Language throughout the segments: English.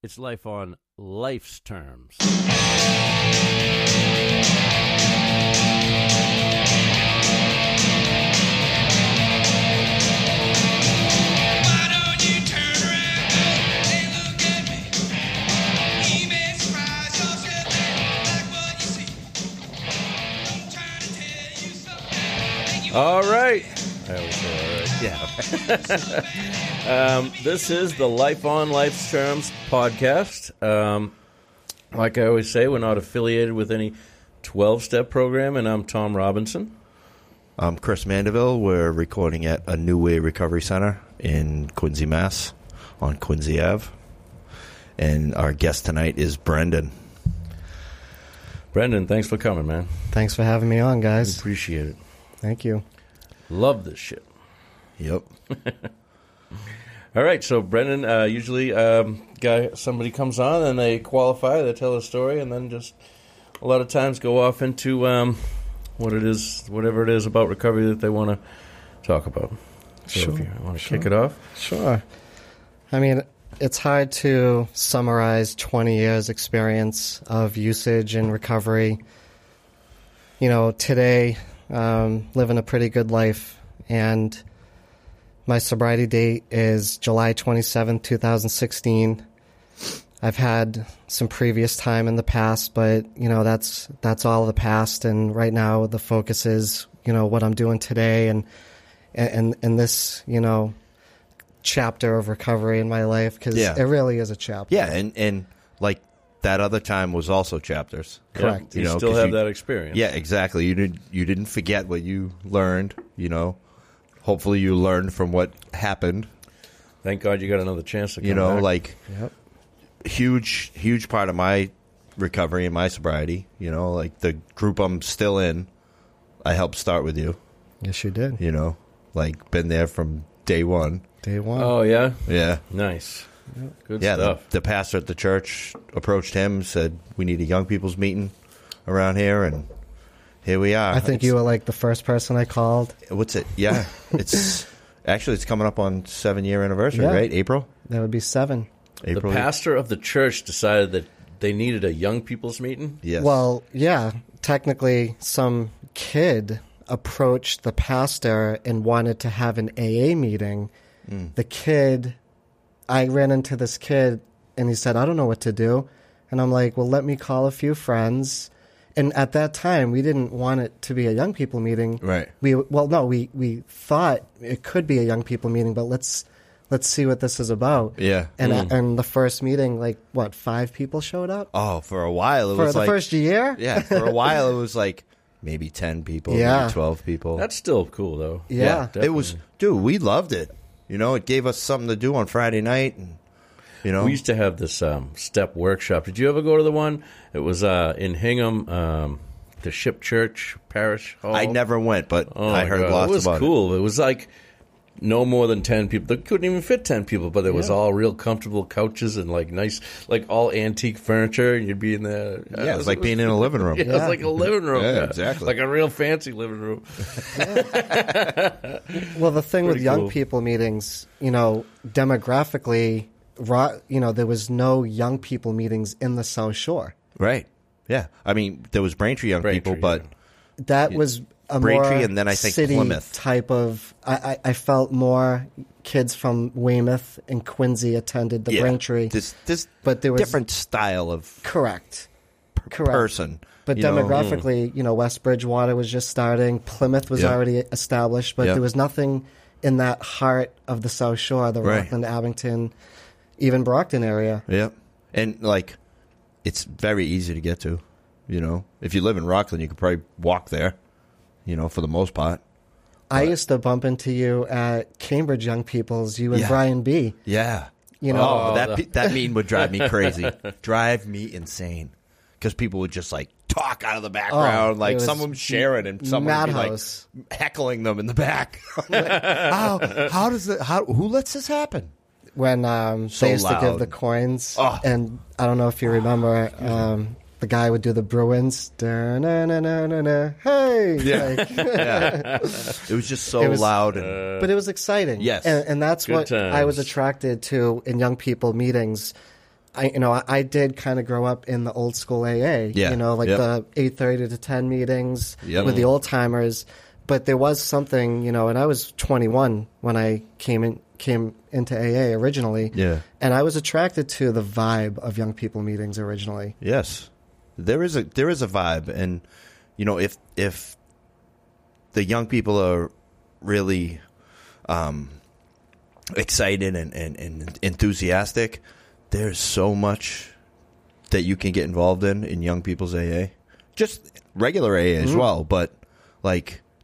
It's life on life's terms. All right. Yeah. This is the Life on Life's Terms podcast. Like I always say, we're not affiliated with any 12-step program, and I'm Tom Robinson. I'm Chris Mandeville. We're recording at a New Way Recovery Center in Quincy, Mass, on Quincy Ave. And our guest tonight is Brendon. Brendon, thanks for coming, man. Thanks for having me on, guys. We appreciate it. Thank you. Love this shit. Yep. All right, so Brendon, usually somebody comes on and they qualify, they tell a story, and then just a lot of times go off into whatever it is about recovery that they want to talk about. So sure. If you want to kick it off? Sure. I mean, it's hard to summarize 20 years' experience of usage and recovery. You know, today... living a pretty good life, and my sobriety date is July 27th, 2016. I've had some previous time in the past, but you know, that's all the past, and right now the focus is, you know, what I'm doing today and this, you know, chapter of recovery in my life, because it really is a chapter. Yeah, and like that other time was also chapters. Correct. You know, still have that experience. Yeah, exactly. You didn't forget what you learned, you know. Hopefully you learned from what happened. Thank God you got another chance to come back. Like, yep. Huge part of my recovery and my sobriety, you know, like the group I'm still in, I helped start with you. Yes, you did. You know, like been there from day one. Oh, yeah? Yeah. Nice. Good stuff. The pastor at the church approached him, said, we need a young people's meeting around here, and here we are. I think you were like the first person I called. What's it? Yeah. It's coming up on 7-year anniversary, right? April? That would be 7. April. The pastor of the church decided that they needed a young people's meeting? Yes. Well, yeah. Technically, some kid approached the pastor and wanted to have an AA meeting. Mm. The kid... I ran into this kid, and he said, I don't know what to do. And I'm like, well, let me call a few friends. And at that time, we didn't want it to be a young people meeting. Right. We thought it could be a young people meeting, but let's see what this is about. Yeah. And and the first meeting, like, what, 5 people showed up? Oh, for a while. First year? Yeah, for a while, it was like maybe 10 people, maybe 12 people. That's still cool, though. Yeah it was, dude, we loved it. You know, it gave us something to do on Friday night. And, you know, we used to have this step workshop. Did you ever go to the one? It was in Hingham, the Ship Church Parish Hall. I never went, but I heard lots about it. It was cool. It was like no more than 10 people. They couldn't even fit 10 people, but it was all real comfortable couches and like nice, like all antique furniture. And you'd be in there. Yeah, it was like being in a living room. Yeah, it was like a living room. Yeah, exactly. Like a real fancy living room. Well, the thing with young people meetings, you know, demographically, you know, there was no young people meetings in the South Shore. Right. Yeah. I mean, there was Braintree young people, but that was. Braintree, and then I think Plymouth type of. I felt more kids from Weymouth and Quincy attended the Braintree. This but there was different style of person. But demographically, you know, West Bridgewater was just starting. Plymouth was already established, but there was nothing in that heart of the South Shore, the Rockland, Abington, even Brockton area. Yeah, and like it's very easy to get to. You know, if you live in Rockland, you could probably walk there. You know, for the most part. I used to bump into you at Cambridge Young People's, you and Brian B. Yeah. You know, that meeting would drive me crazy. Drive me insane. Because people would just, like, talk out of the background. Like, someone's sharing and someone would be, like, heckling them in the back. Like, who lets this happen? When they used to give the coins. Oh. And I don't know if you remember... the guy would do the Bruins. Da-na-na-na-na-na. Hey! Yeah. Like, it was just loud. But it was exciting. Yes. And that's what I was attracted to in young people meetings. I did kind of grow up in the old school AA, the 8:30 to 10 meetings with the old timers. But there was something, and I was 21 when I came into AA originally. Yeah. And I was attracted to the vibe of young people meetings originally. Yes. There is a vibe. And, if the young people are really excited and enthusiastic, there's so much that you can get involved in young people's AA. Just regular AA as well. But,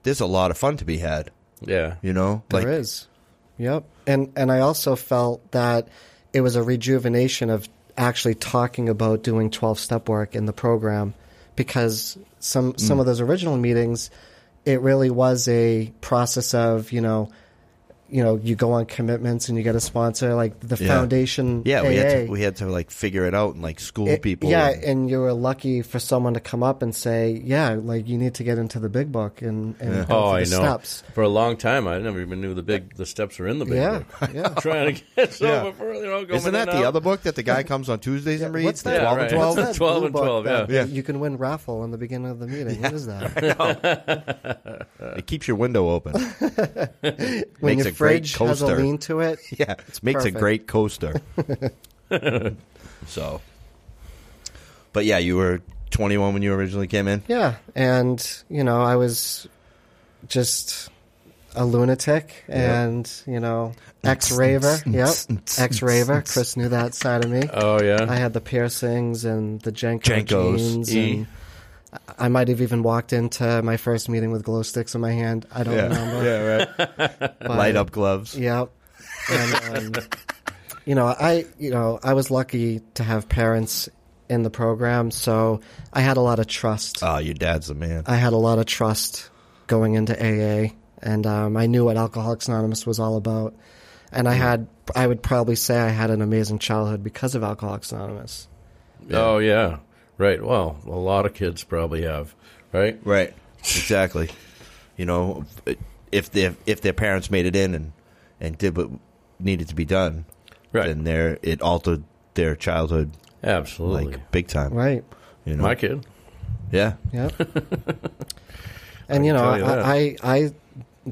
there's a lot of fun to be had. Yeah. There is. Yep. And I also felt that it was a rejuvenation of actually talking about doing 12-step work in the program, because some of those original meetings, it really was a process of, you go on commitments and you get a sponsor, like the foundation. Yeah, we had to figure it out and school people. Yeah, and you were lucky for someone to come up and say, you need to get into the big book and go through the steps. For a long time, I never even knew the steps were in the big book. Yeah, trying to get someone before going. Isn't that the other book that the guy comes on Tuesdays and reads? What's that? 12 and 12. What's that 12 and 12. Yeah, you can win raffle in the beginning of the meeting. Yeah. What is that? It keeps your window open. When you're fridge has a lean to it. Yeah, it makes perfect. A great coaster. So, but yeah, you were 21 when you originally came in? Yeah, and, I was just a lunatic and, ex-raver. Ex-raver. Chris knew that side of me. Oh, yeah. I had the piercings and the Jenko jeans. And I might have even walked into my first meeting with glow sticks in my hand. I don't remember. Yeah, right. But, light up gloves. Yeah. And, I was lucky to have parents in the program, so I had a lot of trust. Oh, your dad's the man. I had a lot of trust going into AA, and I knew what Alcoholics Anonymous was all about. And I would probably say I had an amazing childhood because of Alcoholics Anonymous. Yeah. Oh, yeah. Right. Well, a lot of kids probably have, right? Right. Exactly. If their parents made it in and did what needed to be done, right, then it altered their childhood. Absolutely. Big time. Right. My kid. Yeah. Yeah. And, I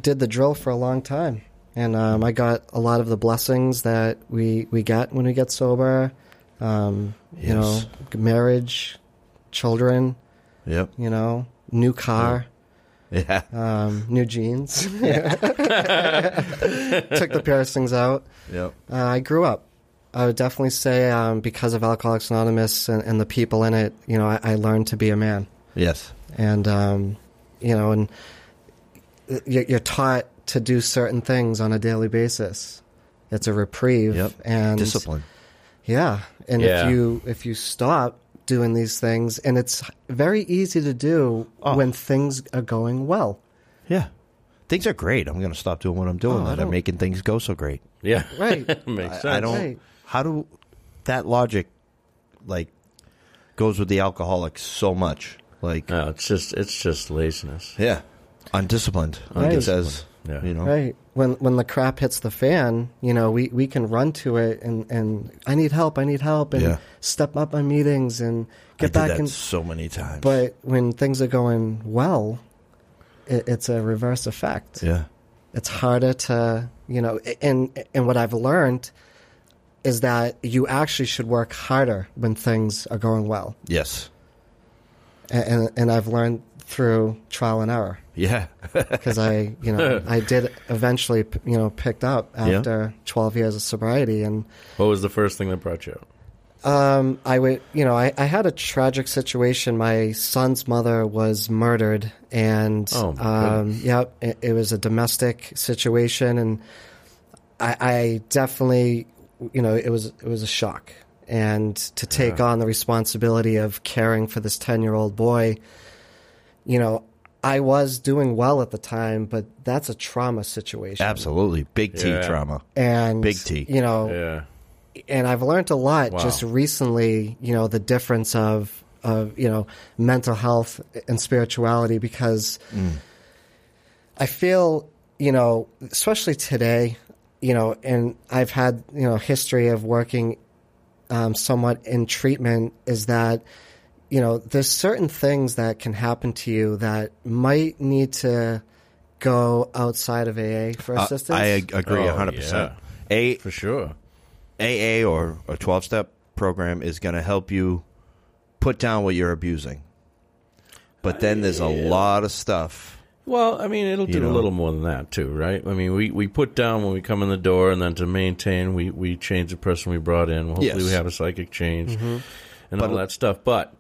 did the drill for a long time, and I got a lot of the blessings that we get when we get sober. Marriage, children, new car, new jeans, took the piercings out. Yep. I grew up. I would definitely say, because of Alcoholics Anonymous and the people in it, I learned to be a man. Yes. And, and you're taught to do certain things on a daily basis. It's a reprieve. Yep. And discipline. Yeah, and if you stop doing these things, and it's very easy to do when things are going well. Yeah, things are great. I'm going to stop doing what I'm doing that I'm making things go so great. Yeah, right. Makes sense. I don't. Right. How do that logic goes with the alcoholics so much? No, it's just laziness. Yeah, undisciplined. Right. It says. Yeah. Right. When the crap hits the fan, we can run to it and I need help and step up my meetings and get back in so many times. But when things are going well, it's a reverse effect. Yeah. It's harder to, and what I've learned is that you actually should work harder when things are going well. Yes. And I've learned through trial and error. Yeah. Because I did eventually, picked up after 12 years of sobriety. And what was the first thing that brought you out? I had a tragic situation. My son's mother was murdered, and it was a domestic situation, and I definitely, it was a shock. And to take on the responsibility of caring for this 10-year-old boy, I was doing well at the time, but that's a trauma situation. Absolutely. Big T trauma. And big T. And I've learned a lot just recently, the difference of mental health and spirituality, because I feel, especially today, and I've had, history of working somewhat in treatment is that, you know, there's certain things that can happen to you that might need to go outside of AA for assistance. I agree 100%. Yeah. For sure. AA or a 12-step program is going to help you put down what you're abusing. But then there's a lot of stuff. Well, I mean, it'll do a little more than that, too, right? I mean, we put down when we come in the door, and then to maintain, we change the person we brought in. Hopefully we have a psychic change and all that stuff. But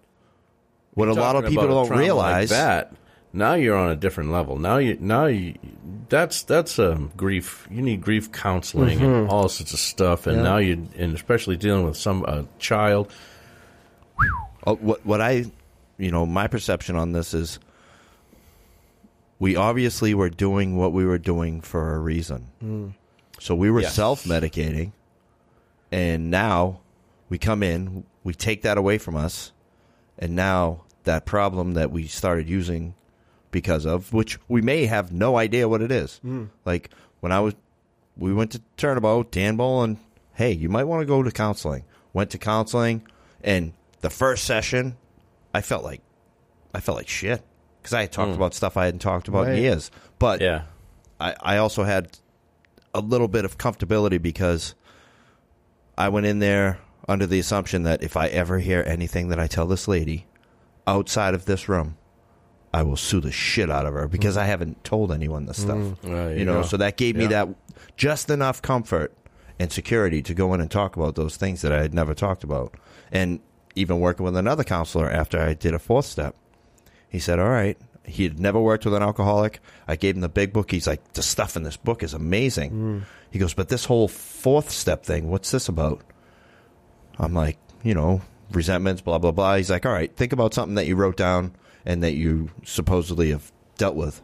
what a lot of people don't realize, like that, now you're on a different level. Now you that's grief. You need grief counseling and all sorts of stuff. And now you, and especially dealing with a child. What I, my perception on this is, we obviously were doing what we were doing for a reason. So we were self-medicating, and now we come in, we take that away from us, and now that problem that we started using because of, which we may have no idea what it is. Like when we went to Turnabout, Dan Boland, hey, you might want to go to counseling. Went to counseling, and the first session, I felt like shit. Because I had talked about stuff I hadn't talked about in years. But I also had a little bit of comfortability because I went in there under the assumption that if I ever hear anything that I tell this lady outside of this room, I will sue the shit out of her because I haven't told anyone this stuff. So that gave me that just enough comfort and security to go in and talk about those things that I had never talked about. And even working with another counselor after I did a 4th step, he said, all right. He had never worked with an alcoholic. I gave him the big book. He's like, the stuff in this book is amazing. He goes, but this whole 4th step thing, what's this about? I'm like, resentments, blah, blah, blah. He's like, all right, think about something that you wrote down and that you supposedly have dealt with.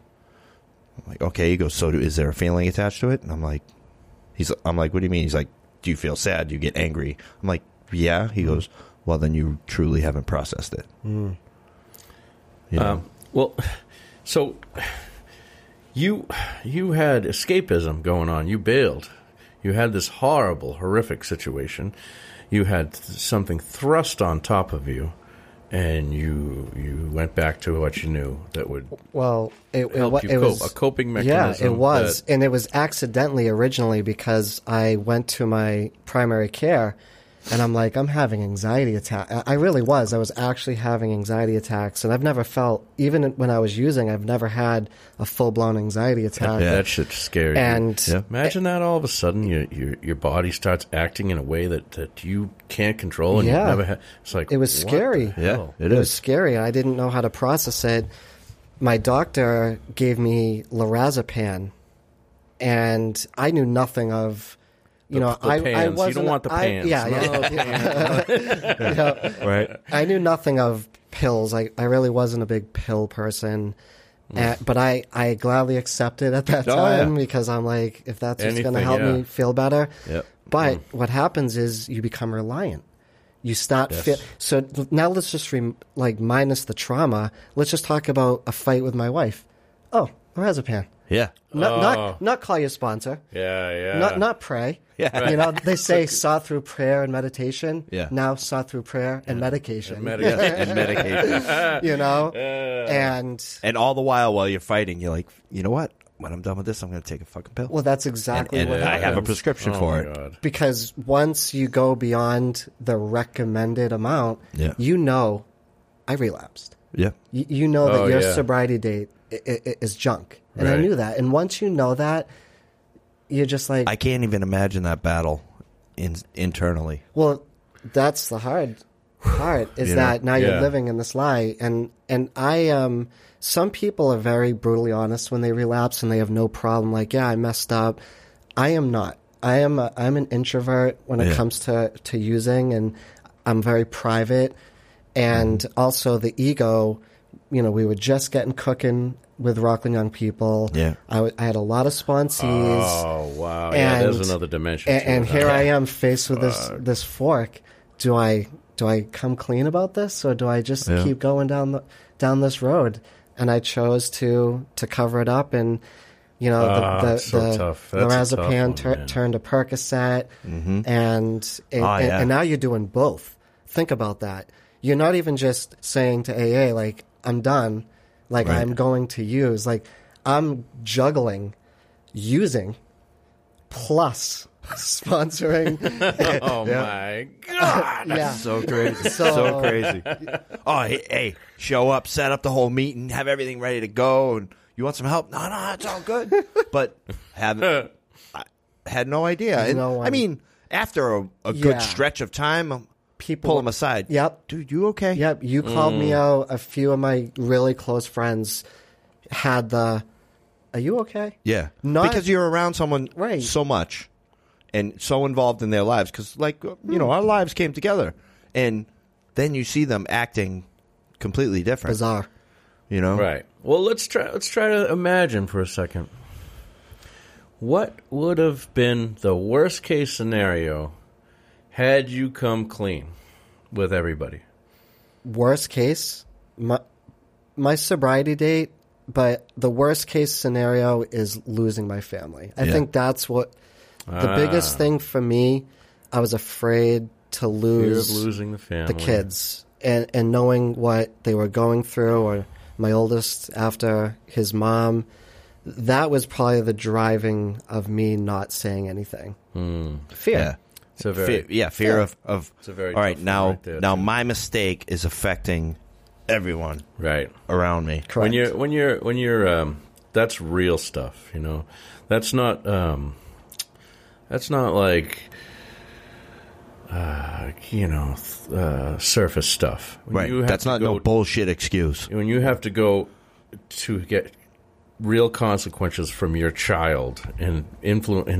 I'm like, okay. He goes, so is there a feeling attached to it? And I'm like, what do you mean? He's like, do you feel sad? Do you get angry? I'm like, yeah. He goes, well, then you truly haven't processed it. Well, so you had escapism going on. You bailed. You had this horrible, horrific situation. You had something thrust on top of you, and you went back to what you knew that would help you cope. It was a coping mechanism. Yeah, it was, and it was accidentally originally because I went to my primary care. And I'm like, I'm having anxiety attacks. I really was. I was actually having anxiety attacks. And I've never felt, even when I was using, I've never had a full-blown anxiety attack. Yeah, that shit's scary. And imagine that all of a sudden your body starts acting in a way that you can't control. And you've never had. It's like, it was scary. Yeah, it is. It was scary. I didn't know how to process it. My doctor gave me lorazepam. And I knew nothing of... I wasn't. You don't want the pans. Right. I knew nothing of pills. I really wasn't a big pill person, but I gladly accepted at that time because I'm like, if that's what's going to help me feel better. Yep. But what happens is you become reliant. You start so now let's just minus the trauma. Let's just talk about a fight with my wife. Oh, lorazepam. Yeah. Not call your sponsor. Yeah. Not pray. Yeah. They say sought through prayer and meditation. Yeah. Now sought through prayer and medication. And medication. And all the while you're fighting, you're like, you know what? When I'm done with this, I'm going to take a fucking pill. Well, that's exactly what happens. I have a prescription for it. God. Because once you go beyond the recommended amount, I relapsed. Yeah. That your sobriety date is junk. And I knew that. And once you know that, you're just like... I can't even imagine that battle internally. Well, that's the hard part, is that now you're living in this lie. And I... some people are very brutally honest when they relapse and they have no problem. Like, I messed up. I am not. I'm an introvert when it comes to using, and I'm very private. And also the ego... we were just getting cooking with Rockland Young People. Yeah. I had a lot of sponsees. Oh, wow. Yeah, there's another dimension. And here I am faced with this fork. Do I come clean about this, or do I just keep going down this road? And I chose to cover it up. And You know, the lorazepam turned to Percocet, and now you're doing both. Think about that. You're not even just saying to AA, like, I'm done, like, right. I'm going to use. Like, I'm juggling using plus sponsoring. Oh, my God. That's so crazy. So crazy. Oh, hey, show up, set up the whole meeting, have everything ready to go, and you want some help? No, it's all good. But I had no idea. And, I mean, after a good stretch of time, people pull them aside. Yep. Dude, you okay? Yep. You called me out. A few of my really close friends had the, are you okay? Yeah. Because you're around someone so much and so involved in their lives. Because, like, you know, our lives came together. And then you see them acting completely different. Bizarre. You know? Right. Well, let's try to imagine for a second. What would have been the worst case scenario had you come clean with everybody? Worst case? My sobriety date, but the worst case scenario is losing my family. I think that's what the biggest thing for me. I was afraid to lose the family, the kids, and knowing what they were going through, or my oldest after his mom, that was probably the driving of me not saying anything. Fear. Yeah. It's a very fear of it's a very all right, now my mistake is affecting everyone around me. Correct. When you're that's real stuff, you know. That's not like surface stuff. That's not no bullshit excuse. When you have to go to get real consequences from your child and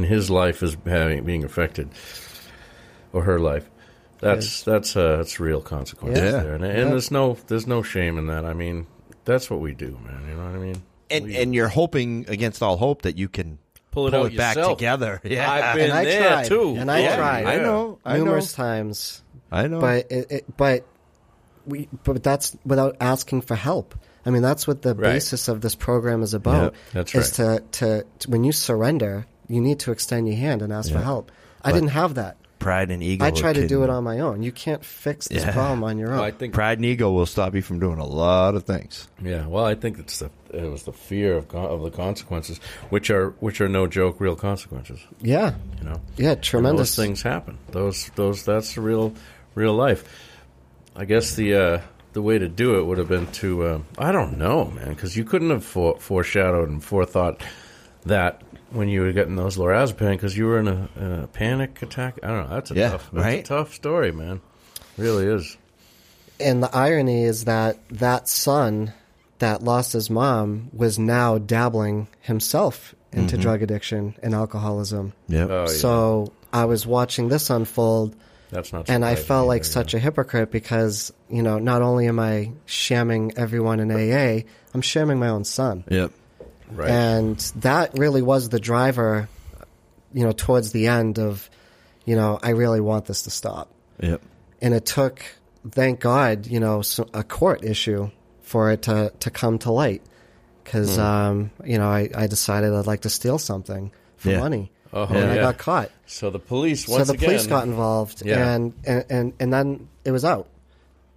his life is being affected, or her life, that's real consequences there. And there's no shame in that. I mean, that's what we do, man. You know what I mean? And you're hoping against all hope that you can pull it back together. Yeah, I've been there tried, too. And I tried. Yeah. I know numerous times. I know, but but that's without asking for help. I mean, that's what the basis of this program is about. Yep, that's is to when you surrender, you need to extend your hand and ask for help. I didn't have that. Pride and ego. I tried to do it on my own. You can't fix this problem on your own. Well, I think pride and ego will stop you from doing a lot of things. Yeah. Well, I think it was the fear of the consequences, which are no joke, real consequences. Yeah. You know. Yeah. Tremendous. And those things happen. Those that's real life. I guess the way to do it would have been to I don't know, man, because you couldn't have foreshadowed and forethought that. When you were getting those lorazepam, because you were in a panic attack, I don't know. That's a tough story, man. It really is. And the irony is that son that lost his mom was now dabbling himself into drug addiction and alcoholism. Yep. Oh, yeah. So I was watching this unfold. That's not. And I felt like such a hypocrite because, you know, not only am I shamming everyone in AA, I'm shamming my own son. Yep. Right. And that really was the driver, you know, towards the end of, you know, I really want this to stop. Yep. And it took, thank God, you know, a court issue for it to come to light. Because, you know, I decided I'd like to steal something for money. Oh, and I got caught. So the police, police got involved. Yeah. And then it was out.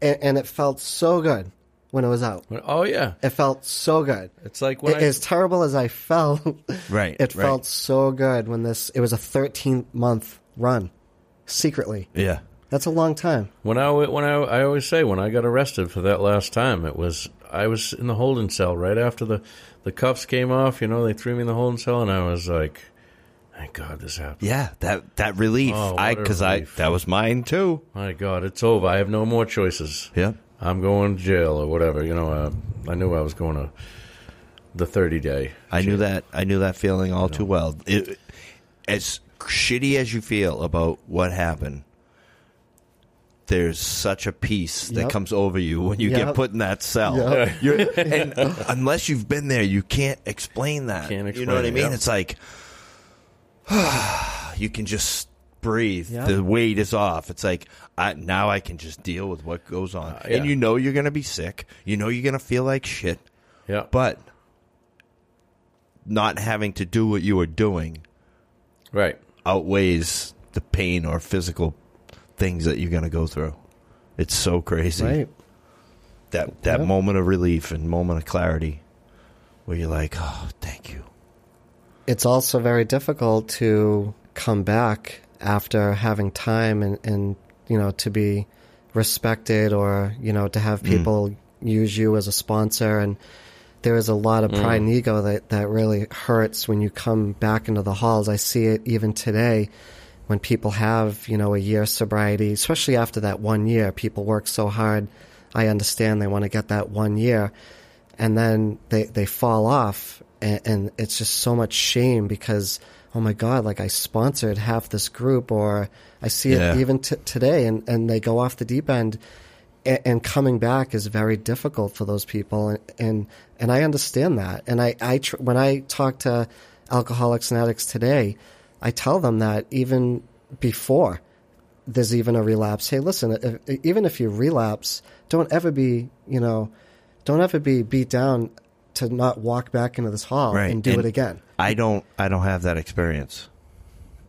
And it felt so good. When it was out. Oh, yeah. It felt so good. It's like when as terrible as I felt, it felt so good when it was a 13-month run, secretly. Yeah. That's a long time. I always say when I got arrested for that last time, I was in the holding cell right after the cuffs came off. You know, they threw me in the holding cell, and I was like, thank God this happened. Yeah, that relief. Oh, that was mine, too. My God, it's over. I have no more choices. Yeah. I'm going to jail or whatever. You know, I knew I was going to the 30-day. I knew that feeling all too well. As shitty as you feel about what happened, there's such a peace that comes over you when you get put in that cell. Yep. And unless you've been there, you can't explain that. You know what I mean? Yep. It's like you can just breathe. Yep. The weight is off. It's like now I can just deal with what goes on. And you know you're going to be sick. You know you're going to feel like shit. Yeah. But not having to do what you were doing right outweighs the pain or physical things that you're going to go through. It's so crazy. Right. That yep. moment of relief and moment of clarity where you're like, oh, thank you. It's also very difficult to come back after having time and you know, to be respected or, you know, to have people use you as a sponsor. And there is a lot of pride and ego that really hurts when you come back into the halls. I see it even today when people have, you know, a year sobriety, especially after that 1 year. People work so hard. I understand they want to get that 1 year. And then they fall off. And it's just so much shame because, oh, my God, like I sponsored half this group, or I see it even today, and they go off the deep end, and coming back is very difficult for those people. And I understand that. And when I talk to alcoholics and addicts today, I tell them that even before there's even a relapse, hey, listen, even if you relapse, don't ever be beat down to not walk back into this hall right. and do it again. I don't have that experience.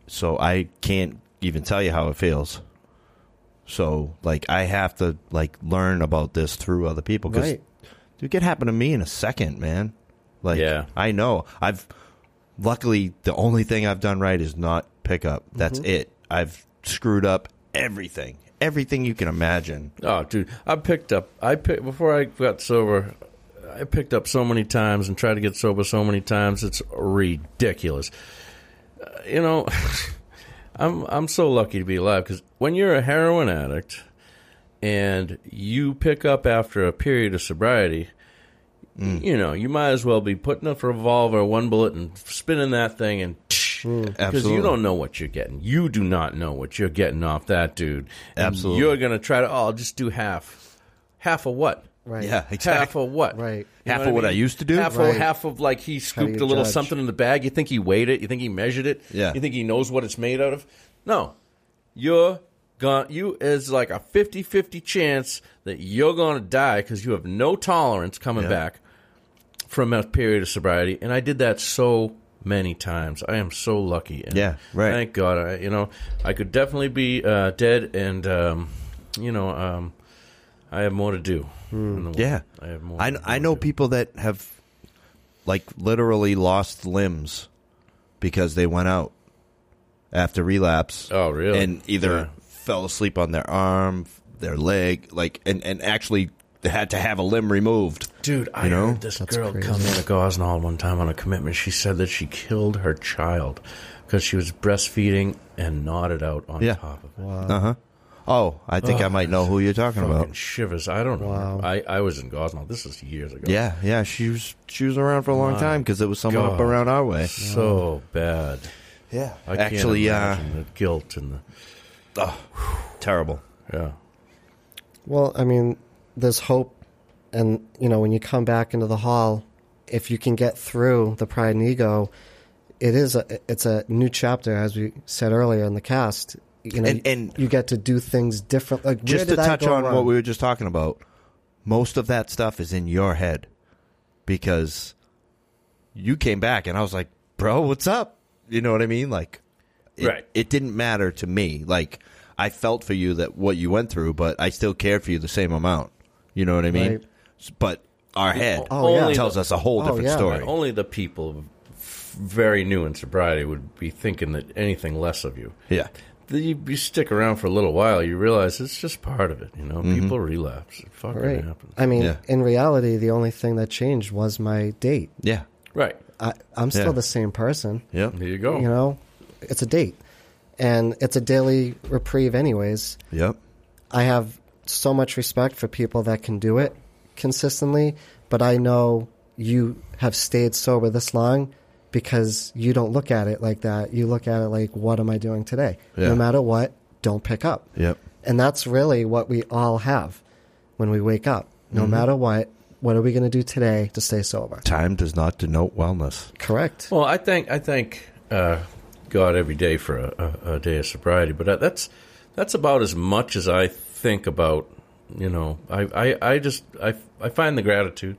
So I can't even tell you how it feels. So like I have to like learn about this through other people because right. dude, it happened to me in a second, man. Like yeah. I know. Luckily the only thing I've done right is not pick up. That's it. I've screwed up everything. Everything you can imagine. Oh dude, before I got sober, I picked up so many times and tried to get sober so many times. It's ridiculous. You know, I'm so lucky to be alive because when you're a heroin addict and you pick up after a period of sobriety, you know, you might as well be putting a revolver, one bullet, and spinning that thing and because you don't know what you're getting. You do not know what you're getting off that dude. Absolutely. You're going to try to, I'll just do half. Half of what? Right. Yeah, exactly. Half of what? Right. You half of what I used to do? Half of like he scooped a little something in the bag. You think he weighed it? You think he measured it? Yeah. You think he knows what it's made out of? No. You're gone. You is like a 50-50 chance that you're going to die because you have no tolerance coming back from a period of sobriety. And I did that so many times. I am so lucky. And yeah, right. Thank God. I could definitely be dead and, I have more to do. Yeah. I have more. I know people that have, like, literally lost limbs because they went out after relapse. Oh, really? And either fell asleep on their arm, their leg, like, and actually had to have a limb removed. Dude, I heard this girl come in at Gosnell one time on a commitment. She said that she killed her child because she was breastfeeding and knotted out on top of it. Wow. Uh-huh. Oh, I think I might know who you're talking about. Shivers. I don't know. Wow. I was in Gosnell. This is years ago. Yeah, yeah. She was around for a long time because it was someone up around our way. So bad. Yeah. I actually, can't imagine the guilt and the... Oh, terrible. Yeah. Well, I mean, there's hope. And, you know, when you come back into the hall, if you can get through the pride and ego, it's a new chapter, as we said earlier in the cast. You know, and you get to do things different. Like, just to touch on what we were just talking about, most of that stuff is in your head because you came back and I was like, bro, what's up? You know what I mean? Like, it didn't matter to me. Like, I felt for you that what you went through, but I still cared for you the same amount. You know what I mean? Right. But our head tells us a whole different story. Right. Only the people very new in sobriety would be thinking that anything less of you. Yeah. You stick around for a little while, you realize it's just part of it. You know, people relapse. It fucking happens. I mean, in reality, the only thing that changed was my date. Yeah, right. I'm still the same person. Yeah, there you go. You know, it's a date, and it's a daily reprieve, anyways. Yep. I have so much respect for people that can do it consistently, but I know you have stayed sober this long. Because you don't look at it like that. You look at it like, what am I doing today? Yeah. No matter what, don't pick up. Yep. And that's really what we all have when we wake up. No matter what are we going to do today to stay sober? Time does not denote wellness. Correct. Well, I thank God every day for a day of sobriety. But that's about as much as I think about, you know. I just find the gratitude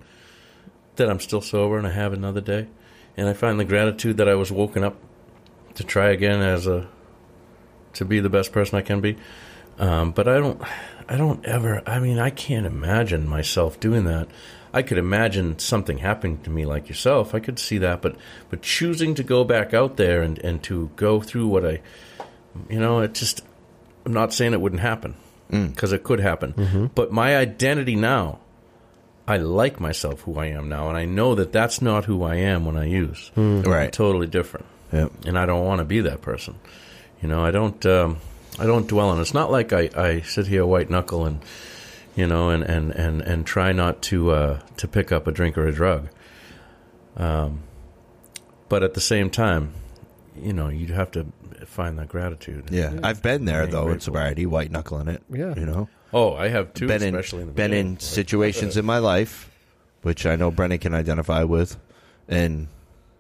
that I'm still sober and I have another day. And I find the gratitude that I was woken up to try again to be the best person I can be. But I can't imagine myself doing that. I could imagine something happening to me like yourself. I could see that, but choosing to go back out there and to go through what I'm not saying it wouldn't happen, because it could happen. Mm-hmm. But my identity now, I like myself who I am now, and I know that that's not who I am when I use. Mm-hmm. Right. I'm totally different. Yep. And I don't want to be that person. You know, I don't dwell on it. It's not like I sit here white knuckle and try not to pick up a drink or a drug. But at the same time, you have to find that gratitude. Yeah. I've been there though in sobriety, white knuckling it. Yeah. Oh, I have too, especially in the beginning. Been in situations in my life, which I know Brennan can identify with, and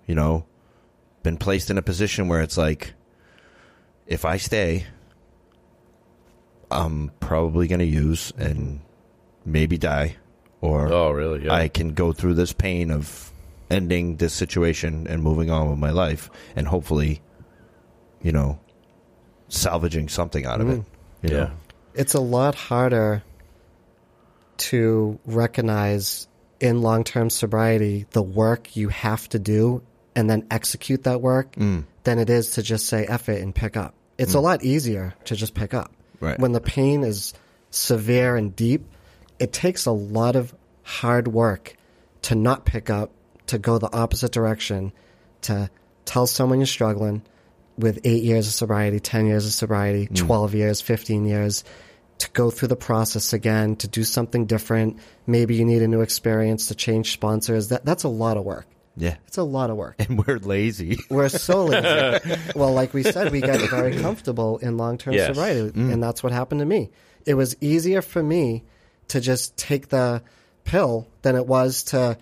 been placed in a position where it's like, if I stay, I'm probably going to use and maybe die, or oh, really? Yeah. I can go through this pain of ending this situation and moving on with my life, and hopefully, salvaging something out of it. Yeah, it's a lot harder to recognize in long-term sobriety the work you have to do and then execute that work than it is to just say F it and pick up. It's a lot easier to just pick up. Right. When the pain is severe and deep, it takes a lot of hard work to not pick up, to go the opposite direction, to tell someone you're struggling with 8 years of sobriety, 10 years of sobriety, 12 years, 15 years, to go through the process again, to do something different. Maybe you need a new experience, to change sponsors. That's a lot of work. Yeah. It's a lot of work. And we're lazy. We're so lazy. Well, like we said, we got very comfortable in long-term sobriety, and that's what happened to me. It was easier for me to just take the pill than it was to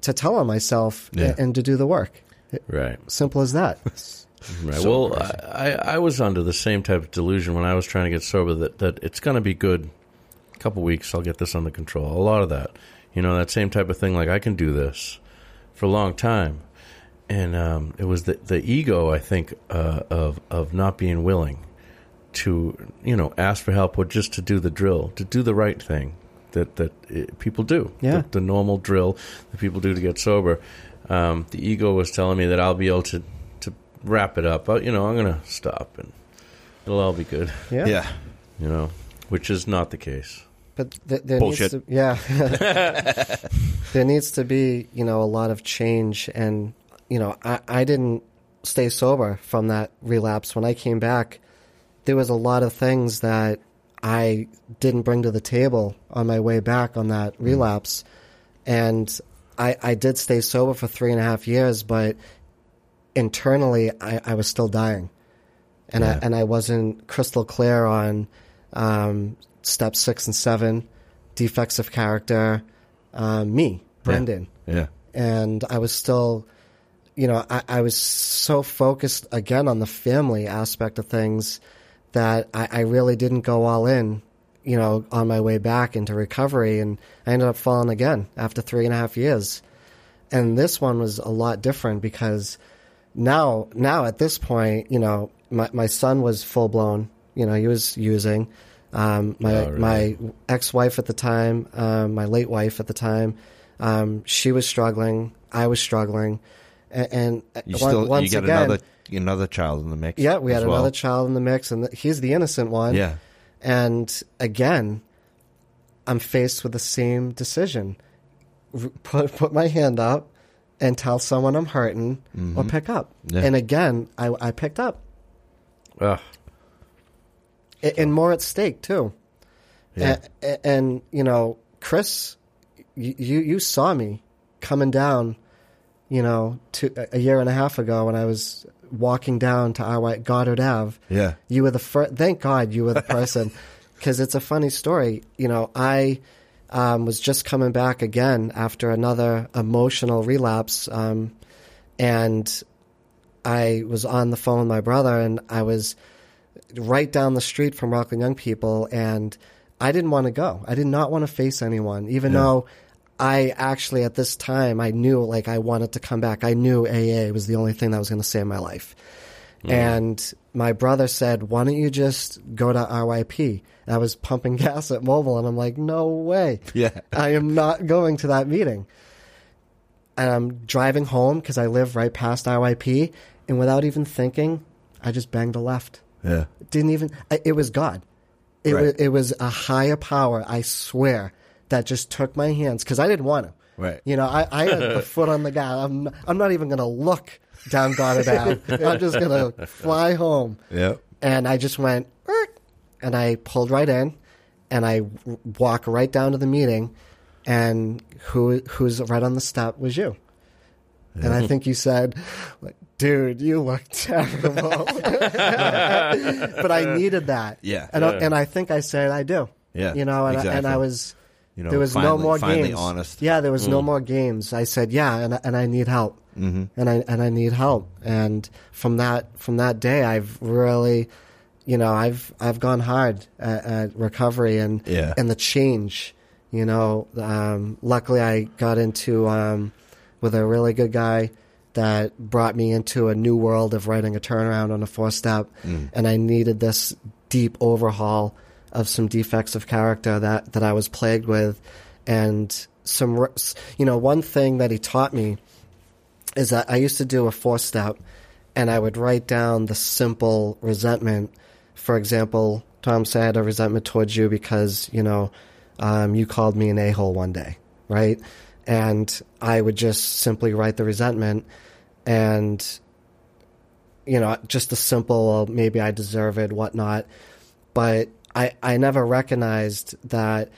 tell on myself and to do the work. Right. Simple as that. Right. So well, I was under the same type of delusion when I was trying to get sober that it's going to be good. A couple weeks, I'll get this under control. A lot of that. That same type of thing, like I can do this. For a long time, and it was the ego, I think, of not being willing to ask for help, or just to do the drill, to do the right thing that people do, the normal drill that people do to get sober. The ego was telling me that I'll be able to wrap it up. I'm gonna stop and it'll all be good. Yeah. Which is not the case. But there Bullshit. Needs to, there needs to be, a lot of change. And, I didn't stay sober from that relapse. When I came back, there was a lot of things that I didn't bring to the table on my way back on that relapse. And I did stay sober for 3.5 years, but internally I was still dying. And, I wasn't crystal clear on steps 6 and 7, defects of character, me, Brendon. Yeah. And I was still, I was so focused again on the family aspect of things that I really didn't go all in, on my way back into recovery. And I ended up falling again after 3.5 years. And this one was a lot different because now at this point, my son was full blown, he was using. My ex-wife at the time, my late wife at the time, she was struggling. I was struggling, another child in the mix. Yeah, we had another child in the mix, and he's the innocent one. Yeah, and again, I'm faced with the same decision: put my hand up and tell someone I'm hurting, or pick up. Yeah. And again, I picked up. Ugh. And more at stake, too. Yeah. And Chris, you saw me coming down, to 1.5 years ago when I was walking down to Goddard Ave. Yeah. You were the first. Thank God you were the person, because it's a funny story. I was just coming back again after another emotional relapse, and I was on the phone with my brother, and I was right down the street from Rockland Young People, and I didn't want to go. I did not want to face anyone, even though I actually, at this time, I knew, like, I wanted to come back. I knew AA was the only thing that was going to save my life. Mm. And my brother said, why don't you just go to RYP? And I was pumping gas at Mobile, and I'm like, no way. Yeah. I am not going to that meeting. And I'm driving home because I live right past RYP, and without even thinking, I just banged a left. Yeah. Didn't even – it was God. It was a higher power, I swear, that just took my hands because I didn't want to. Right. You know, I had a foot on the gas. I'm not even going to look down Goddard Ave. I'm just going to fly home. Yep. And I just went, and I pulled right in, and I walk right down to the meeting, and who's right on the step was you. Yeah. And I think you said, like, dude, you look terrible. But I needed that. Yeah. And I think I said, I do. Yeah. You know, and, exactly. I was... You know, there was finally, no more games. Honest. Yeah, there was no more games. I said, yeah, and I need help, and I need help. And from that day, I've really, you know, I've gone hard at recovery and the change. You know, luckily I got into with a really good guy that brought me into a new world of writing a turnaround on a 4-step, and I needed this deep overhaul of some defects of character that I was plagued with. And some, you know, one thing that he taught me is that I used to do a 4-step and I would write down the simple resentment. For example, Tom, say I had a resentment towards you because, you know, you called me an a-hole one day, right? And I would just simply write the resentment and, you know, just the simple, well, maybe I deserve it, whatnot. But I never recognized that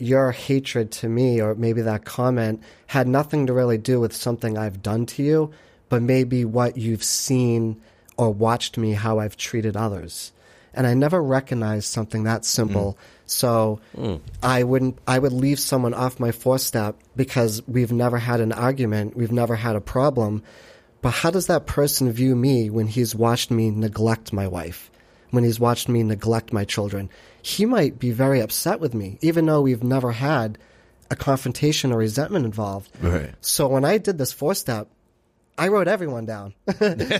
your hatred to me, or maybe that comment, had nothing to really do with something I've done to you, but maybe what you've seen or watched me, how I've treated others. And I never recognized something that simple. So I would leave someone off my 4-step because we've never had an argument, we've never had a problem. But how does that person view me when he's watched me neglect my wife? When he's watched me neglect my children, he might be very upset with me, even though we've never had a confrontation or resentment involved. Right. So when I did this 4-step, I wrote everyone down. And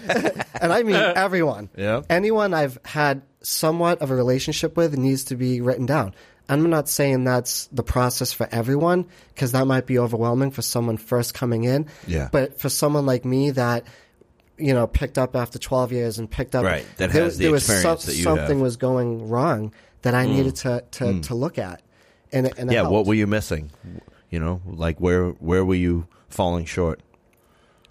I mean everyone. Yeah. Anyone I've had somewhat of a relationship with needs to be written down. I'm not saying that's the process for everyone, because that might be overwhelming for someone first coming in. Yeah. But for someone like me that, you know, picked up after 12 years and picked up. Right. That has the experience that you have. Something was going wrong that I needed to look at. And yeah, what were you missing? You know, like where were you falling short?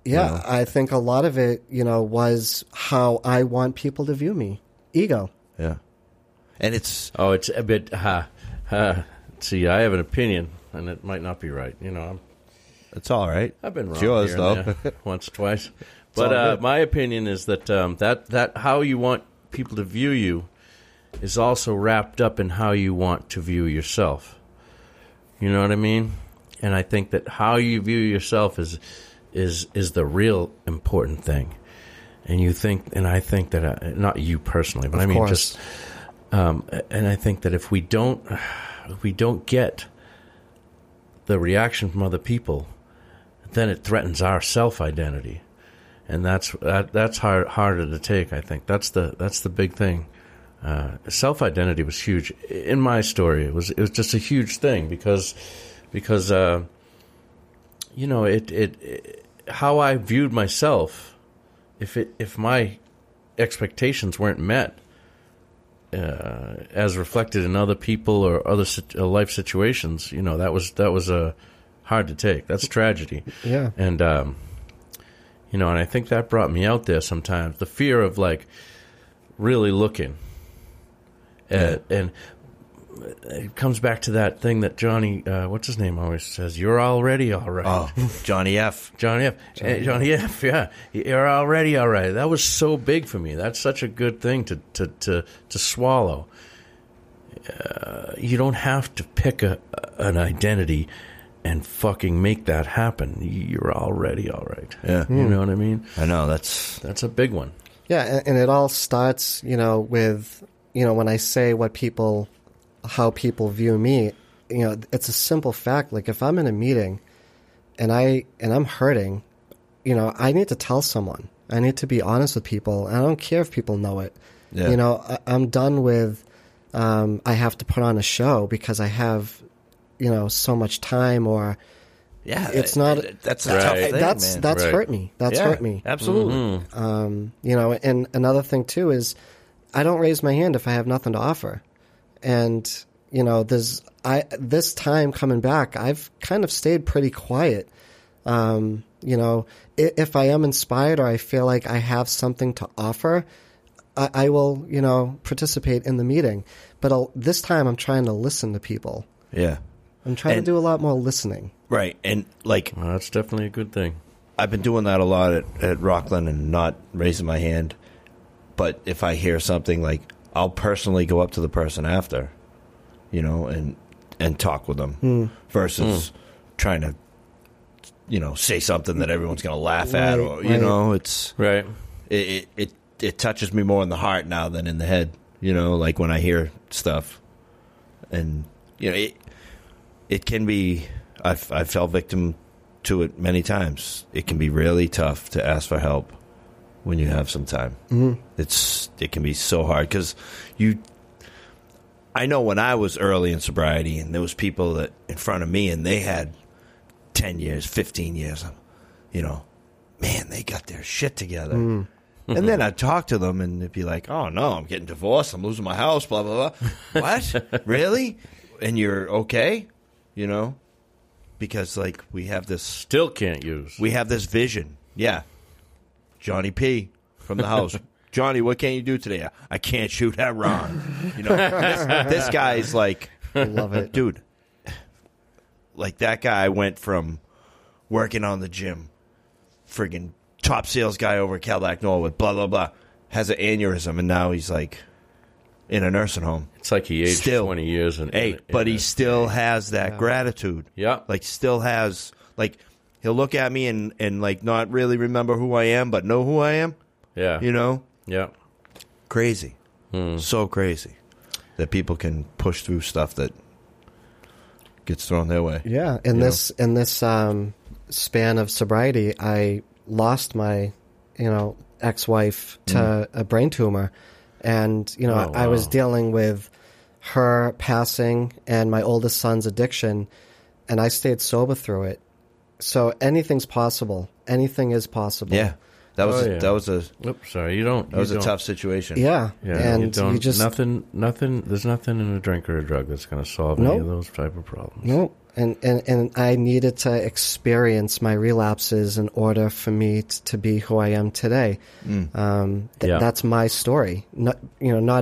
Yeah, you know? I think a lot of it, you know, was how I want people to view me. Ego. Yeah. And it's... Oh, it's a bit... see, I have an opinion, and it might not be right. You know, it's all right. I've been wrong. It's yours, though. Once, twice. But my opinion is that that how you want people to view you is also wrapped up in how you want to view yourself. You know what I mean? And I think that how you view yourself is the real important thing. And you think, and I think that not you personally, but of I mean course. Just. And I think that if we don't get the reaction from other people, then it threatens our self-identity. And that's harder to take, I think. That's the big thing. Self-identity was huge in my story. It was just a huge thing because you know it how I viewed myself. If my expectations weren't met as reflected in other people or other life situations, you know that was hard to take. That's tragedy. Yeah, and. You know, and I think that brought me out there sometimes. The fear of, like, really looking. And it comes back to that thing that Johnny, what's his name, always says, you're already all right. Oh, Johnny F. Johnny F, yeah. You're already all right. That was so big for me. That's such a good thing to swallow. You don't have to pick an identity and fucking make that happen. You're already all right. Yeah. You know what I mean? I know. That's a big one. Yeah, and it all starts, you know, with, you know, when I say how people view me, you know, it's a simple fact. Like if I'm in a meeting and I'm hurting, you know, I need to tell someone. I need to be honest with people. I don't care if people know it. Yeah. You know, I'm done with, I have to put on a show because I have, you know, so much time or, yeah, it's not, that's a tough thing, man. That's right. Hurt me. That's hurt me. Absolutely. Mm-hmm. You know, and another thing too is I don't raise my hand if I have nothing to offer. And, you know, this time coming back, I've kind of stayed pretty quiet. You know, if I am inspired or I feel like I have something to offer, I will, you know, participate in the meeting. But this time I'm trying to listen to people. Yeah. I'm trying to do a lot more listening. Right. And like, well, that's definitely a good thing. I've been doing that a lot at Rockland and not raising my hand. But if I hear something, like, I'll personally go up to the person after, you know, and talk with them versus trying to, you know, say something that everyone's going to laugh at, or, you know, it's right. It touches me more in the heart now than in the head, you know, like when I hear stuff. And, you know, it can be, I've fell victim to it many times. It can be really tough to ask for help when you have some time. Mm-hmm. It can be so hard because I know when I was early in sobriety and there was people that in front of me and they had 10 years, 15 years, you know, man, they got their shit together. Mm. And then I'd talk to them and it'd be like, oh, no, I'm getting divorced. I'm losing my house, blah, blah, blah. What? Really? And you're okay? You know? Because, like, we have this... Still can't use. We have this vision. Yeah. Johnny P. from the house. Johnny, what can you do today? I can't shoot at Ron. You know? This guy's like... I love it. Dude. Like, that guy went from working on the gym, friggin' top sales guy over at Cadillac Norwood, blah, blah, blah, has an aneurysm, and now he's, like, in a nursing home. It's like he aged still, 20 years. But he still has that gratitude. Yeah. Like, still has, like, he'll look at me and, like, not really remember who I am, but know who I am. Yeah. You know? Yeah. Crazy. Hmm. So crazy that people can push through stuff that gets thrown their way. Yeah. In this span of sobriety, I lost my, you know, ex-wife to a brain tumor. And, you know, I was dealing with her passing and my oldest son's addiction, and I stayed sober through it. So anything's possible. Anything is possible. Yeah. That was a tough situation. Yeah. And you just nothing there's nothing in a drink or a drug that's going to solve any of those type of problems. Nope. And I needed to experience my relapses in order for me to be who I am today. That's my story. Not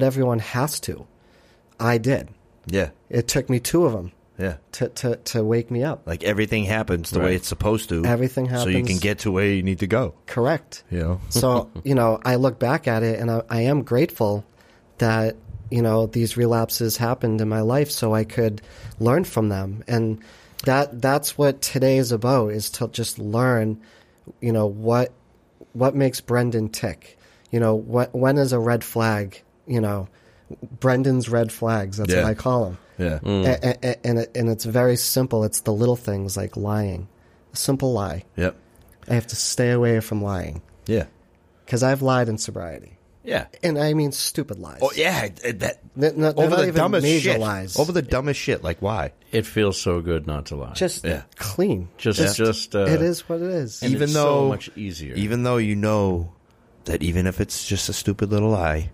everyone has to. I did. Yeah. It took me two of them. Yeah. To wake me up. Like everything happens the way it's supposed to. Everything happens. So you can get to where you need to go. Correct. You know? So, you know, I look back at it and I am grateful that, you know, these relapses happened in my life so I could learn from them. And that's what today is about, is to just learn, you know, what makes Brendon tick. You know, when is a red flag, you know, Brendon's red flags. That's what I call them. Yeah. Mm. And it's very simple. It's the little things like lying. A simple lie. Yep. I have to stay away from lying. Yeah. Because I've lied in sobriety. Yeah. And I mean stupid lies. Oh, yeah. Over the dumbest shit. Like, why? It feels so good not to lie. Just clean. Just it is what it is. And even though, so much easier. Even though you know that even if it's just a stupid little lie,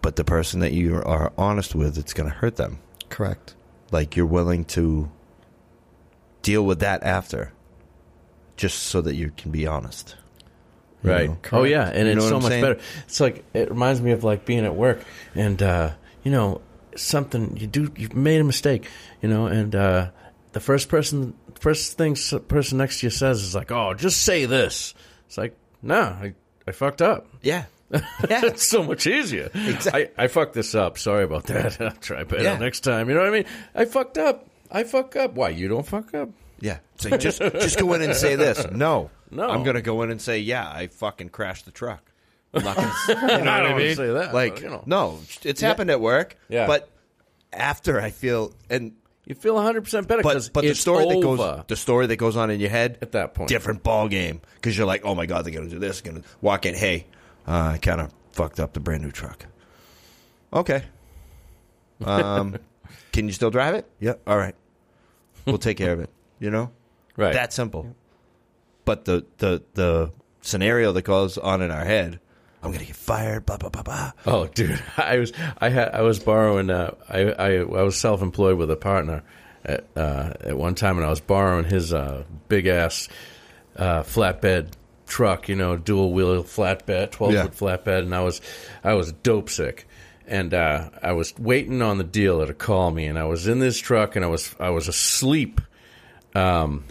but the person that you are honest with, it's going to hurt them. Correct. Like, you're willing to deal with that after, just so that you can be honest. Right. Oh, yeah. And it's so much better. It's like, it reminds me of, like, being at work and, you know, something you've made a mistake, you know, and the first thing next to you says is like, oh, just say this. It's like, no, I fucked up. Yeah. Yeah. It's so much easier. Exactly. I fucked this up. Sorry about that. I'll try better next time. You know what I mean? I fuck up. Why? You don't fuck up? Yeah. So just go in and say this. No. I'm going to go in and say, yeah, I fucking crashed the truck. I'm not gonna, you know I don't what I mean? Say that. Like, but, you know. No, it's happened at work. Yeah. But after I feel, and You feel 100% better because the story that goes on in your head at that point, different ball game, because you're like, oh my God, they're going to do this, going to walk in. Hey, I kind of fucked up the brand new truck. Okay. Can you still drive it? Yeah. All right. We'll take care of it. You know, right? That simple. Yeah. But the scenario that goes on in our head. I'm gonna get fired. Blah blah blah blah. Oh, dude, I was borrowing. I was self-employed with a partner at one time, and I was borrowing his big ass flatbed truck. You know, dual wheel flatbed, 12-foot flatbed, and I was dope sick, and I was waiting on the dealer to call me, and I was in this truck, and I was asleep on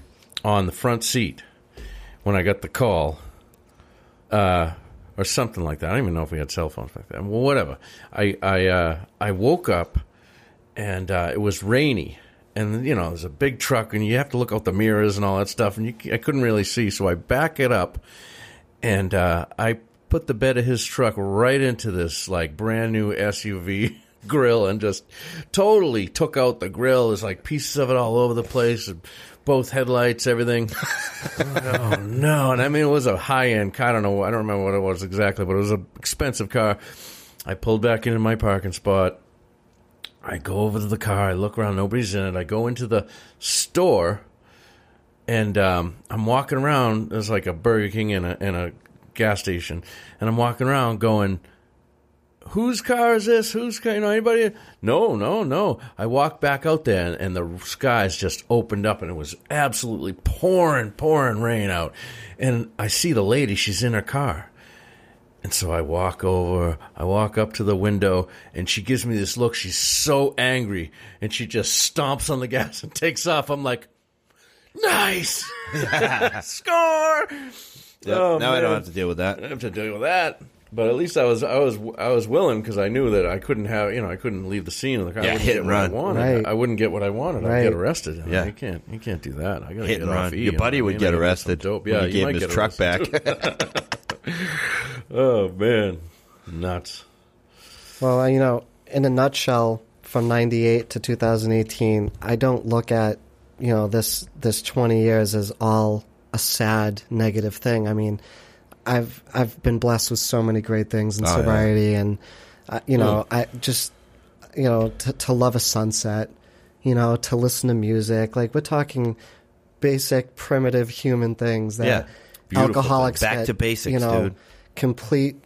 the front seat when I got the call. Or something like that. I don't even know if we had cell phones back then. Well, whatever. I woke up, and it was rainy. And, you know, there's a big truck, and you have to look out the mirrors and all that stuff. And I couldn't really see, so I back it up. And I put the bed of his truck right into this, like, brand-new SUV grill and just totally took out the grill. There's, like, pieces of it all over the place, both headlights, everything. Oh, no. And I mean, it was a high-end car. I don't remember what it was exactly, but it was an expensive car. I pulled back into my parking spot. I go over to the car. I look around. Nobody's in it. I go into the store, and I'm walking around. There's like a Burger King and a gas station. And I'm walking around going, whose car is this? Whose car? You know, anybody? No. I walked back out there, and the skies just opened up, and it was absolutely pouring rain out. And I see the lady. She's in her car. And so I walk over. I walk up to the window, and she gives me this look. She's so angry, and she just stomps on the gas and takes off. I'm like, nice! Score! Yep. Oh, now man. I don't have to deal with that. I don't have to deal with that. But at least I was willing, because I knew that I couldn't have, you know, I couldn't leave the scene of the car. Yeah, hit and run. I wouldn't get what I wanted. Right. I'd get arrested. I mean, yeah, you can't do that. I gotta hit and run. Your buddy would get arrested. Dope. Yeah, you gave his truck back. Oh man, nuts. Well, you know, in a nutshell, from '98 to 2018, I don't look at, you know, this 20 years as all a sad negative thing. I mean, I've been blessed with so many great things in sobriety, yeah. And you know, I just, you know, to love a sunset, you know, to listen to music. Like, we're talking basic, primitive human things that alcoholics back get, to basics, you know, dude. Complete.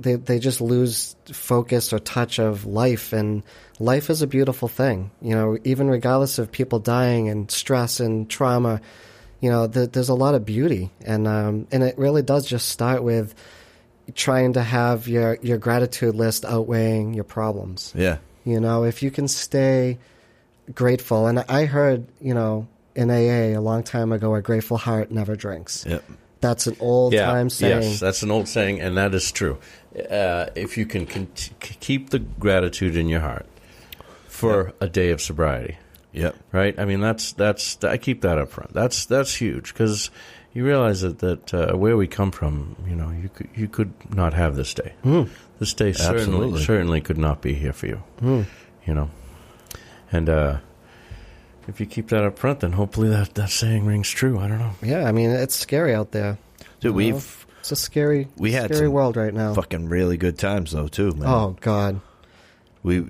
They just lose focus or touch of life, and life is a beautiful thing. You know, even regardless of people dying and stress and trauma. You know, there's a lot of beauty, and it really does just start with trying to have your gratitude list outweighing your problems. Yeah. You know, if you can stay grateful, and I heard, you know, in AA a long time ago, a grateful heart never drinks. Yep. That's an old-time saying. Yes, that's an old saying, and that is true. If you can keep the gratitude in your heart for a day of sobriety. Yeah. Right. I mean, that's. I keep that up front. That's huge, because you realize that where we come from, you know, you could not have this day. Mm. This day certainly could not be here for you. Mm. You know, and if you keep that up front, then hopefully that saying rings true. I don't know. Yeah. I mean, it's scary out there. Dude, it's a scary. We had scary world right now. Fucking really good times though, too, man. Oh God. We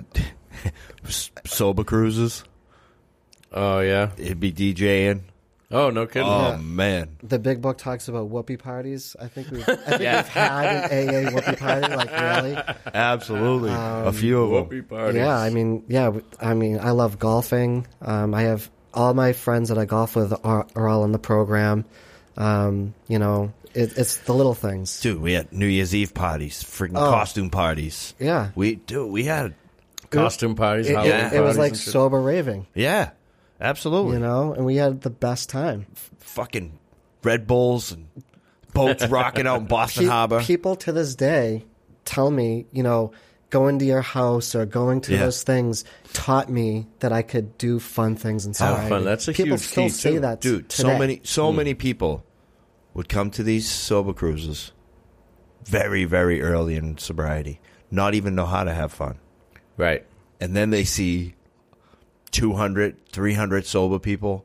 sober cruises. Oh, yeah. It'd be DJing. Oh, no kidding. Oh, yeah. Man. The big book talks about whoopee parties. I think we've had an AA whoopee party. Like, really? Absolutely. A few of whoopee parties. Yeah, I mean, I love golfing. I have all my friends that I golf with are all in the program. You know, it's the little things. Dude, we had New Year's Eve parties, freaking costume parties. Yeah. We had costume parties. It was like sober raving. Yeah. Absolutely. You know, and we had the best time. Fucking Red Bulls and boats rocking out in Boston Harbor. People to this day tell me, you know, going to your house or going to those things taught me that I could do fun things in sobriety. Fun. That's a huge key, people still say that today. Dude, so many people would come to these sober cruises very, very early in sobriety, not even know how to have fun. Right. And then they see 200, 300 sober people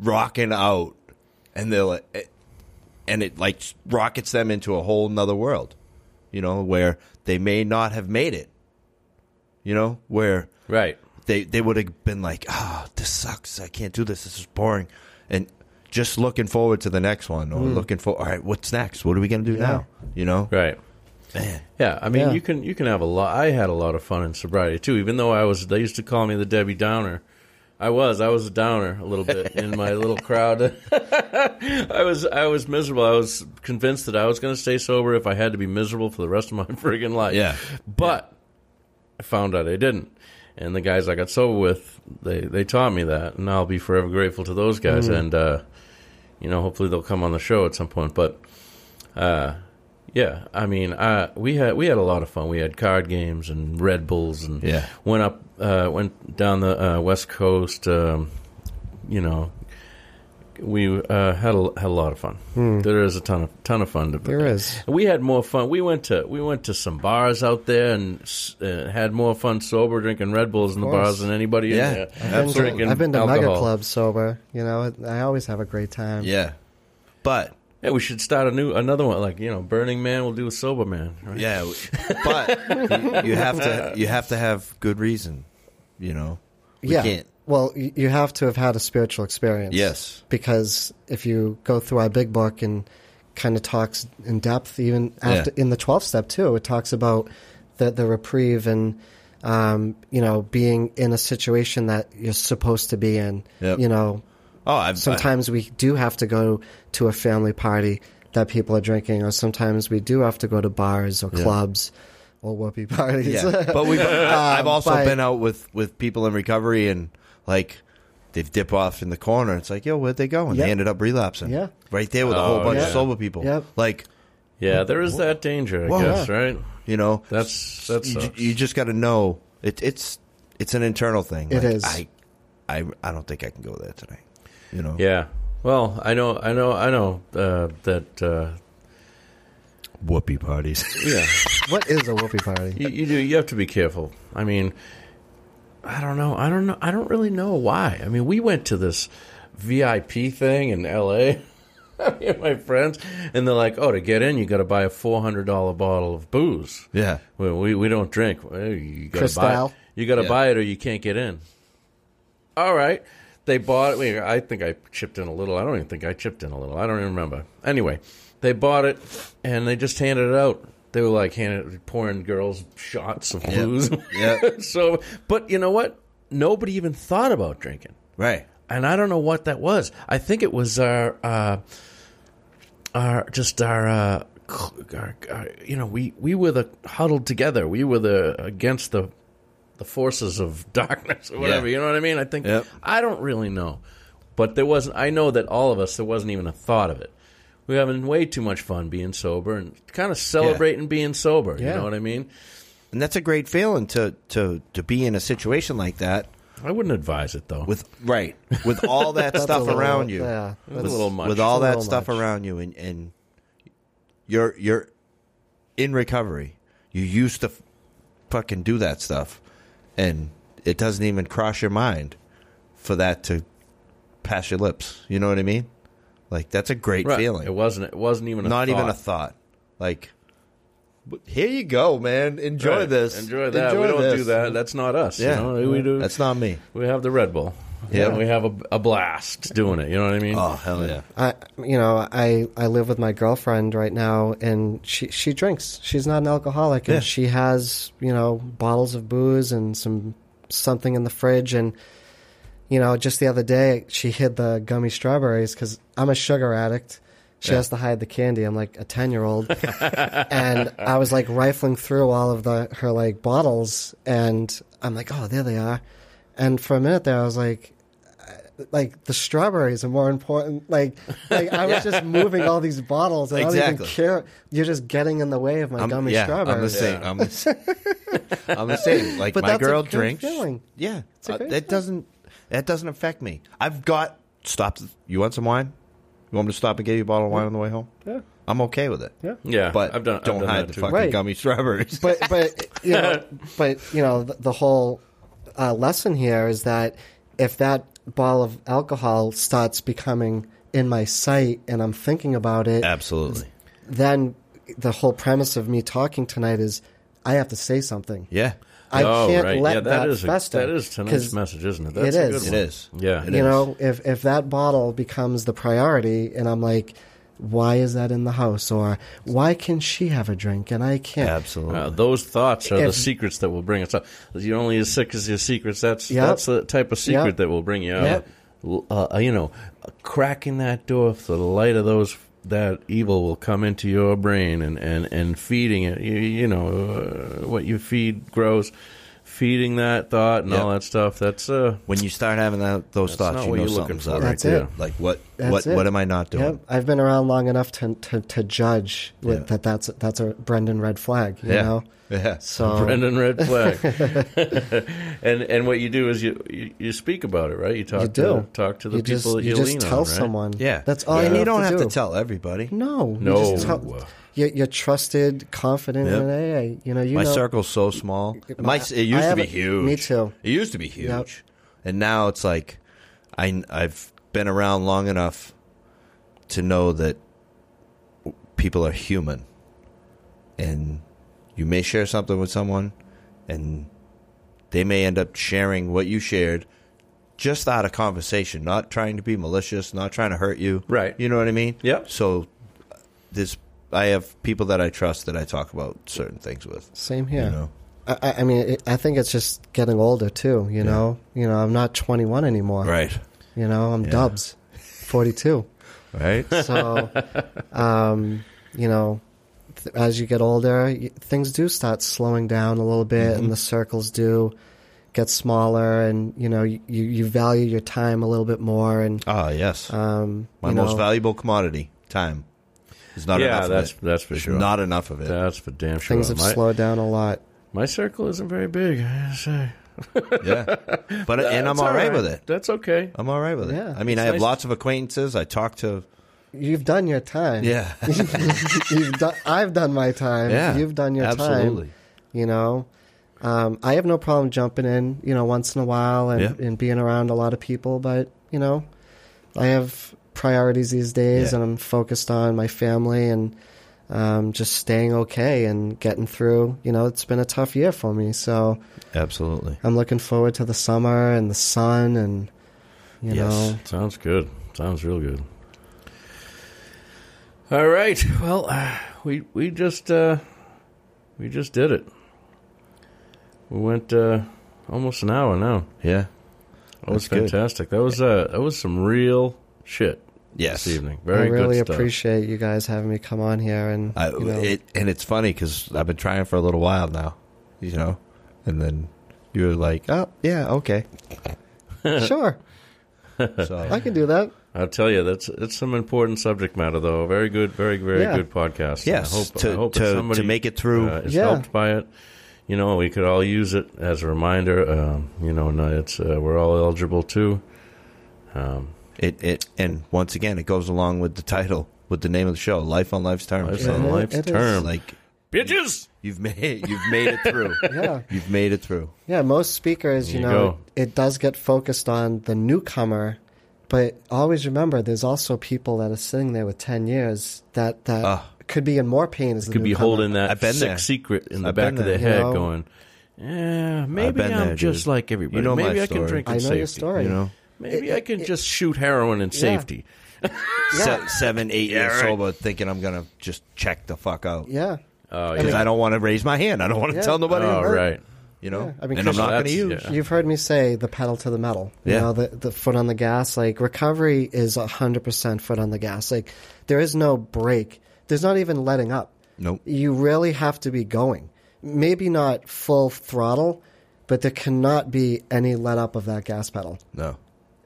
rocking out, and they're like, and it like rockets them into a whole nother world, you know, where they may not have made it, you know, where right they would have been like, oh, this sucks, I can't do this, this is boring, and just looking forward to the next one, or looking for, all right, what's next? What are we going to do now? You know, right? Man. Yeah, I mean, you can have a lot. I had a lot of fun in sobriety too, even though they used to call me the Debbie Downer. I was a downer a little bit in my little crowd. I was miserable. I was convinced that I was going to stay sober if I had to be miserable for the rest of my friggin' life. Yeah, but I found out I didn't. And the guys I got sober with, they taught me that, and I'll be forever grateful to those guys. Mm-hmm. And you know, hopefully they'll come on the show at some point. But yeah, I mean, we had a lot of fun. We had card games and Red Bulls, and went down the West Coast. You know, we had a lot of fun. Mm. There is a ton of fun to be. There is. We had more fun. We went to some bars out there and had more fun sober drinking Red Bulls in the bars than anybody in there. I've been to alcohol. Mega clubs sober. You know, I always have a great time. Yeah, but. Yeah, we should start another one, like, you know, Burning Man. We'll do a sober man. Right? Yeah, but you have to have good reason, you know. We can't. Well, you have to have had a spiritual experience. Yes, because if you go through our big book and kind of talks in depth, even after in the 12th step too, it talks about the reprieve and you know, being in a situation that you're supposed to be in. Yep. You know. Sometimes we do have to go to a family party that people are drinking, or sometimes we do have to go to bars or clubs or whoopee parties. Yeah. But I've also been out with people in recovery, and like they've dipped off in the corner. It's like, yo, where'd they go? And they ended up relapsing. Yeah. Right there with a whole bunch of sober people. Yep. Like, yeah, there is that danger, I guess, right? You know, that's you just got to know it's an internal thing. It is. I don't think I can go there tonight. You know. Yeah. Well, I know that whoopee parties. Yeah. What is a whoopee party? You have to be careful. I mean, I don't really know why. I mean, we went to this VIP thing in LA. I mean, my friends, and they're like, "Oh, to get in, you got to buy a $400 bottle of booze." Yeah. Well, we don't drink. You got to buy. You got to buy it or you can't get in. All right. They bought it. Wait, I think I chipped in a little. I don't even think I chipped in a little. I don't even remember. Anyway, they bought it, and they just handed it out. They were like pouring girls shots of booze. Yeah. So, but you know what? Nobody even thought about drinking. Right. And I don't know what that was. I think it was our you know, we were the huddled together. We were against the forces of darkness or whatever, you know what I mean? I think, I don't really know. But I know that all of us, there wasn't even a thought of it. We were having way too much fun being sober and kind of celebrating being sober, you know what I mean? And that's a great feeling to be in a situation like that. I wouldn't advise it, though. With all that stuff around you. Yeah. That's a little much. With all that stuff around you, and you're in recovery. You used to fucking do that stuff. And it doesn't even cross your mind for that to pass your lips. You know what I mean? Like, that's a great feeling. It wasn't even a thought. Not even a thought. Like, here you go, man. Enjoy this. Enjoy that. We don't do that. That's not us. Yeah. You know? We do. That's not me. We have the Red Bull. Yeah. And we have a blast doing it. You know what I mean? Oh, hell yeah. I live with my girlfriend right now, and she drinks. She's not an alcoholic, and she has, you know, bottles of booze and something in the fridge. And, you know, just the other day, she hid the gummy strawberries because I'm a sugar addict. She has to hide the candy. I'm like a 10-year-old. And I was like rifling through all of her like bottles, and I'm like, oh, there they are. And for a minute there, I was like the strawberries are more important. Like I was just moving all these bottles. And I don't even care. You're just getting in the way of my gummy strawberries. I'm the same. I'm the same. Like, but my girl drinks. Feeling. Yeah, that doesn't affect me. I've got stop. You want some wine? You want me to stop and get you a bottle of wine on the way home? Yeah. I'm okay with it. Yeah, yeah. But I've done hide the fucking gummy strawberries. But you know the whole. lesson here is that if that ball of alcohol starts becoming in my sight and I'm thinking about it, absolutely, then the whole premise of me talking tonight is I have to say something. Yeah. I can't let that fester. That is tonight's message, isn't it? That's a good one. It is. Yeah. It is. Know, if that bottle becomes the priority and I'm like, why is that in the house? Or why can she have a drink and I can't? Absolutely. Those thoughts are the secrets that will bring us up. You're only as sick as your secrets. That's the type of secret that will bring you out. Yep. Cracking that door for the light of those, that evil will come into your brain and feeding it. What you feed grows. Feeding that thought and all that stuff. That's when you start having those thoughts, you know something's up. That's it. Like what am I not doing? Yep. I've been around long enough to judge that's a Brendon red flag. You know. Yeah. So Brendon red flag. and what you do is you speak about it, right? You talk to the people that you lean on. You just tell someone. Yeah. That's all. And you don't have to tell everybody. No. You just tell, you're trusted, confident in AA. My circle's so small. It used to be huge. Me too. It used to be huge, and now it's like I've been around long enough to know that people are human, and you may share something with someone, and they may end up sharing what you shared. Just out of conversation, not trying to be malicious, not trying to hurt you. Right. You know what I mean? Yep. So I have people that I trust that I talk about certain things with. Same here. I think it's just getting older too. I'm not 21 anymore. Right. I'm Dubs, 42. Right. So, as you get older, things do start slowing down a little bit, and the circles do get smaller, and you value your time a little bit more. And yes, my most valuable commodity, time. There's not enough of it. That's for sure. Not enough of it. That's for damn sure. Things have slowed down a lot. My circle isn't very big, I gotta say. And I'm all right with it. That's okay. I'm all right with it. Yeah, I have lots of acquaintances. I talk to. You've done your time. Yeah. I've done my time. Yeah. You've done your time. Absolutely. I have no problem jumping in, once in a while and being around a lot of people, but I have priorities these days, and I'm focused on my family and just staying okay and getting through. It's been a tough year for me, so absolutely, I'm looking forward to the summer and the sun, and know. Sounds good. Sounds real good. All right. Well, we just did it. We went almost an hour now. Yeah, that was fantastic. Good. That was some real shit. Yes. This evening. Very good stuff. I really appreciate you guys having me come on here. And and it's funny because I've been trying for a little while now, and then you were like, oh, yeah, okay. Sure. So, I can do that. I'll tell you, it's some important subject matter, though. Very good, very good podcast. Yes. I hope somebody to make it through is helped by it. We could all use it as a reminder. We're all eligible, too. And once again, it goes along with the title, with the name of the show, Life on Life's Terms. Life on Life's Terms. Like, bitches! You've made it through. Yeah. You've made it through. Yeah, most speakers, it does get focused on the newcomer, but always remember there's also people that are sitting there with 10 years that could be in more pain as the newcomer. Could be holding that sick secret in the back of their head going, maybe I'm just like everybody. Maybe I can drink in safety. I know your story. Maybe I can just shoot heroin in safety. Yeah. 7, 8 years sober, thinking I'm going to just check the fuck out. Yeah. Because I don't want to raise my hand. I don't want to tell nobody. Oh, right. Yeah. And I'm not going to use. Yeah. You've heard me say the pedal to the metal. The foot on the gas. Like, recovery is 100% foot on the gas. Like, there is no break. There's not even letting up. Nope. You really have to be going. Maybe not full throttle, but there cannot be any let up of that gas pedal. No.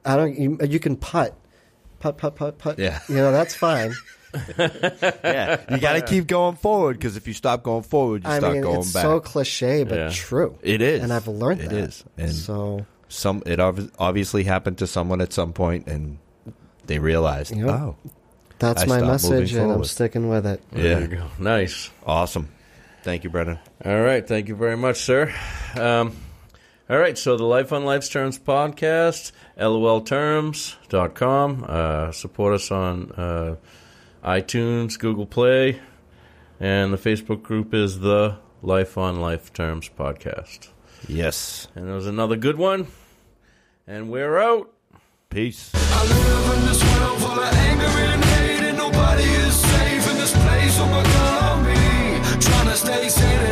I don't. You can putt. Yeah, that's fine. You got to keep going forward, because if you stop going forward, you start going back. It's so cliche, but true. It is, and I've learned that. It is, and so it obviously happened to someone at some point, and they realized, that's my message, and I'm sticking with it. Yeah, there you go. Nice, awesome. Thank you, Brendon. All right, thank you very much, sir. All right, so the Life on Life's Terms podcast, lolterms.com. Support us on iTunes, Google Play, and the Facebook group is the Life on Life Terms podcast. Yes. And it was another good one, and we're out. Peace. I live in this world full of anger and hate, and nobody is safe in this place overcome me, trying to stay sane.